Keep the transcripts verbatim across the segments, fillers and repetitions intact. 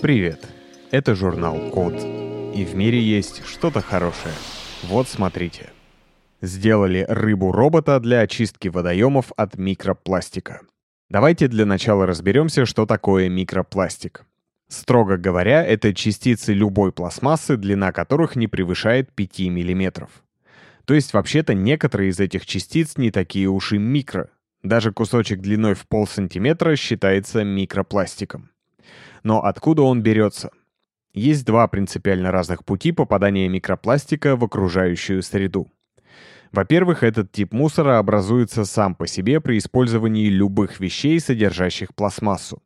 Привет, это журнал КОД, и в мире есть что-то хорошее. Вот смотрите. Сделали рыбу-робота для очистки водоемов от микропластика. Давайте для начала разберемся, что такое микропластик. Строго говоря, это частицы любой пластмассы, длина которых не превышает пяти миллиметров. То есть вообще-то некоторые из этих частиц не такие уж и микро. Даже кусочек длиной в полсантиметра считается микропластиком. Но откуда он берется? Есть два принципиально разных пути попадания микропластика в окружающую среду. Во-первых, этот тип мусора образуется сам по себе при использовании любых вещей, содержащих пластмассу.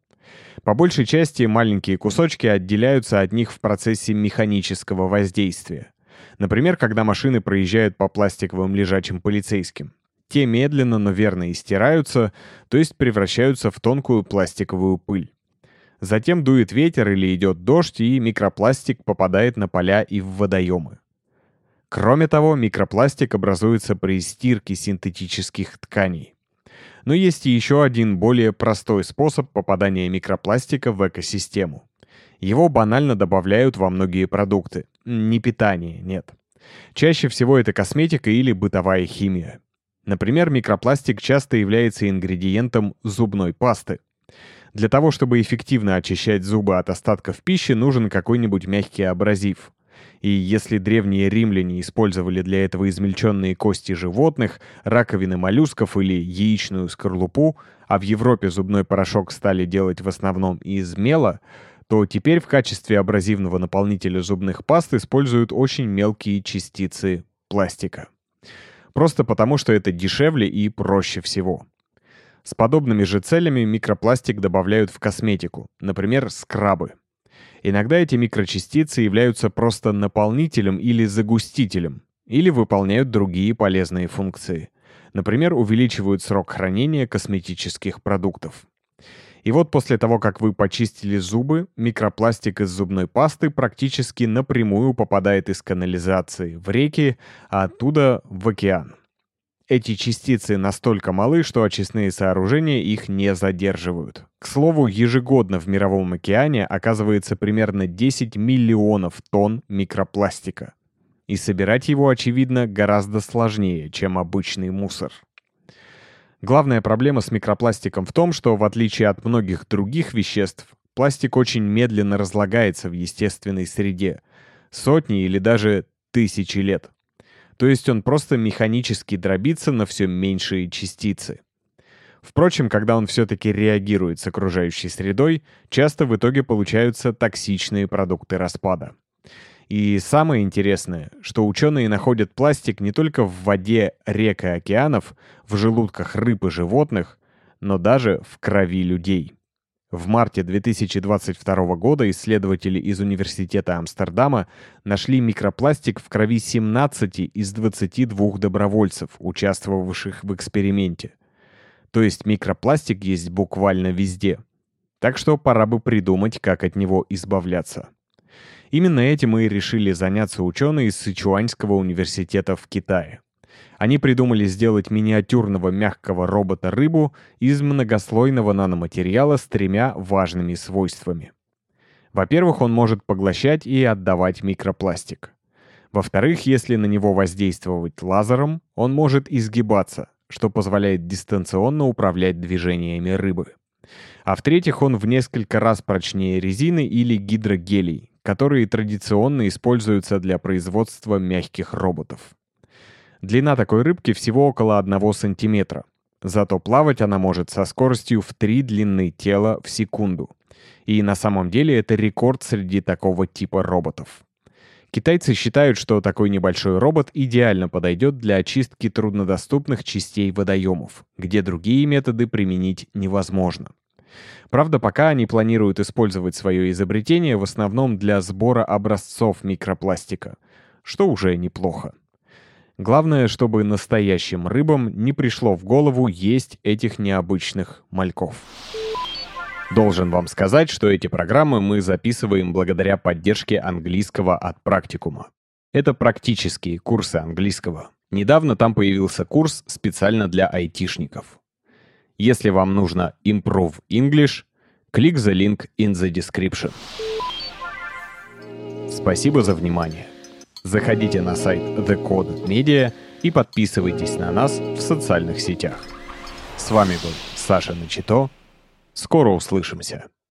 По большей части маленькие кусочки отделяются от них в процессе механического воздействия. Например, когда машины проезжают по пластиковым лежачим полицейским. Те медленно, но верно истираются, то есть превращаются в тонкую пластиковую пыль. Затем дует ветер или идет дождь, и микропластик попадает на поля и в водоемы. Кроме того, микропластик образуется при стирке синтетических тканей. Но есть и еще один более простой способ попадания микропластика в экосистему. Его банально добавляют во многие продукты. Не питание, нет. Чаще всего это косметика или бытовая химия. Например, микропластик часто является ингредиентом зубной пасты. Для того, чтобы эффективно очищать зубы от остатков пищи, нужен какой-нибудь мягкий абразив. И если древние римляне использовали для этого измельченные кости животных, раковины моллюсков или яичную скорлупу, а в Европе зубной порошок стали делать в основном из мела, то теперь в качестве абразивного наполнителя зубных паст используют очень мелкие частицы пластика. Просто потому, что это дешевле и проще всего. С подобными же целями микропластик добавляют в косметику, например, скрабы. Иногда эти микрочастицы являются просто наполнителем или загустителем, или выполняют другие полезные функции. Например, увеличивают срок хранения косметических продуктов. И вот после того, как вы почистили зубы, микропластик из зубной пасты практически напрямую попадает из канализации в реки, а оттуда в океан. Эти частицы настолько малы, что очистные сооружения их не задерживают. К слову, ежегодно в мировом океане оказывается примерно десять миллионов тонн микропластика. И собирать его, очевидно, гораздо сложнее, чем обычный мусор. Главная проблема с микропластиком в том, что, в отличие от многих других веществ, пластик очень медленно разлагается в естественной среде. Сотни или даже тысячи лет. То есть он просто механически дробится на все меньшие частицы. Впрочем, когда он все-таки реагирует с окружающей средой, часто в итоге получаются токсичные продукты распада. И самое интересное, что ученые находят пластик не только в воде рек и океанов, в желудках рыб и животных, но даже в крови людей. В марте две тысячи двадцать второго года исследователи из Университета Амстердама нашли микропластик в крови семнадцати из двадцати двух добровольцев, участвовавших в эксперименте. То есть микропластик есть буквально везде. Так что пора бы придумать, как от него избавляться. Именно этим и решили заняться ученые из Сычуаньского университета в Китае. Они придумали сделать миниатюрного мягкого робота-рыбу из многослойного наноматериала с тремя важными свойствами. Во-первых, он может поглощать и отдавать микропластик. Во-вторых, если на него воздействовать лазером, он может изгибаться, что позволяет дистанционно управлять движениями рыбы. А в-третьих, он в несколько раз прочнее резины или гидрогелей, которые традиционно используются для производства мягких роботов. Длина такой рыбки всего около одного сантиметра. Зато плавать она может со скоростью в три длины тела в секунду. И на самом деле это рекорд среди такого типа роботов. Китайцы считают, что такой небольшой робот идеально подойдет для очистки труднодоступных частей водоемов, где другие методы применить невозможно. Правда, пока они планируют использовать свое изобретение в основном для сбора образцов микропластика, что уже неплохо. Главное, чтобы настоящим рыбам не пришло в голову есть этих необычных мальков. Должен вам сказать, что эти программы мы записываем благодаря поддержке английского от практикума. Это практические курсы английского. Недавно там появился курс специально для айтишников. Если вам нужно Improve English, клик the link in the description. Спасибо за внимание. Заходите на сайт The Code Media и подписывайтесь на нас в социальных сетях. С вами был Саша Начито. Скоро услышимся.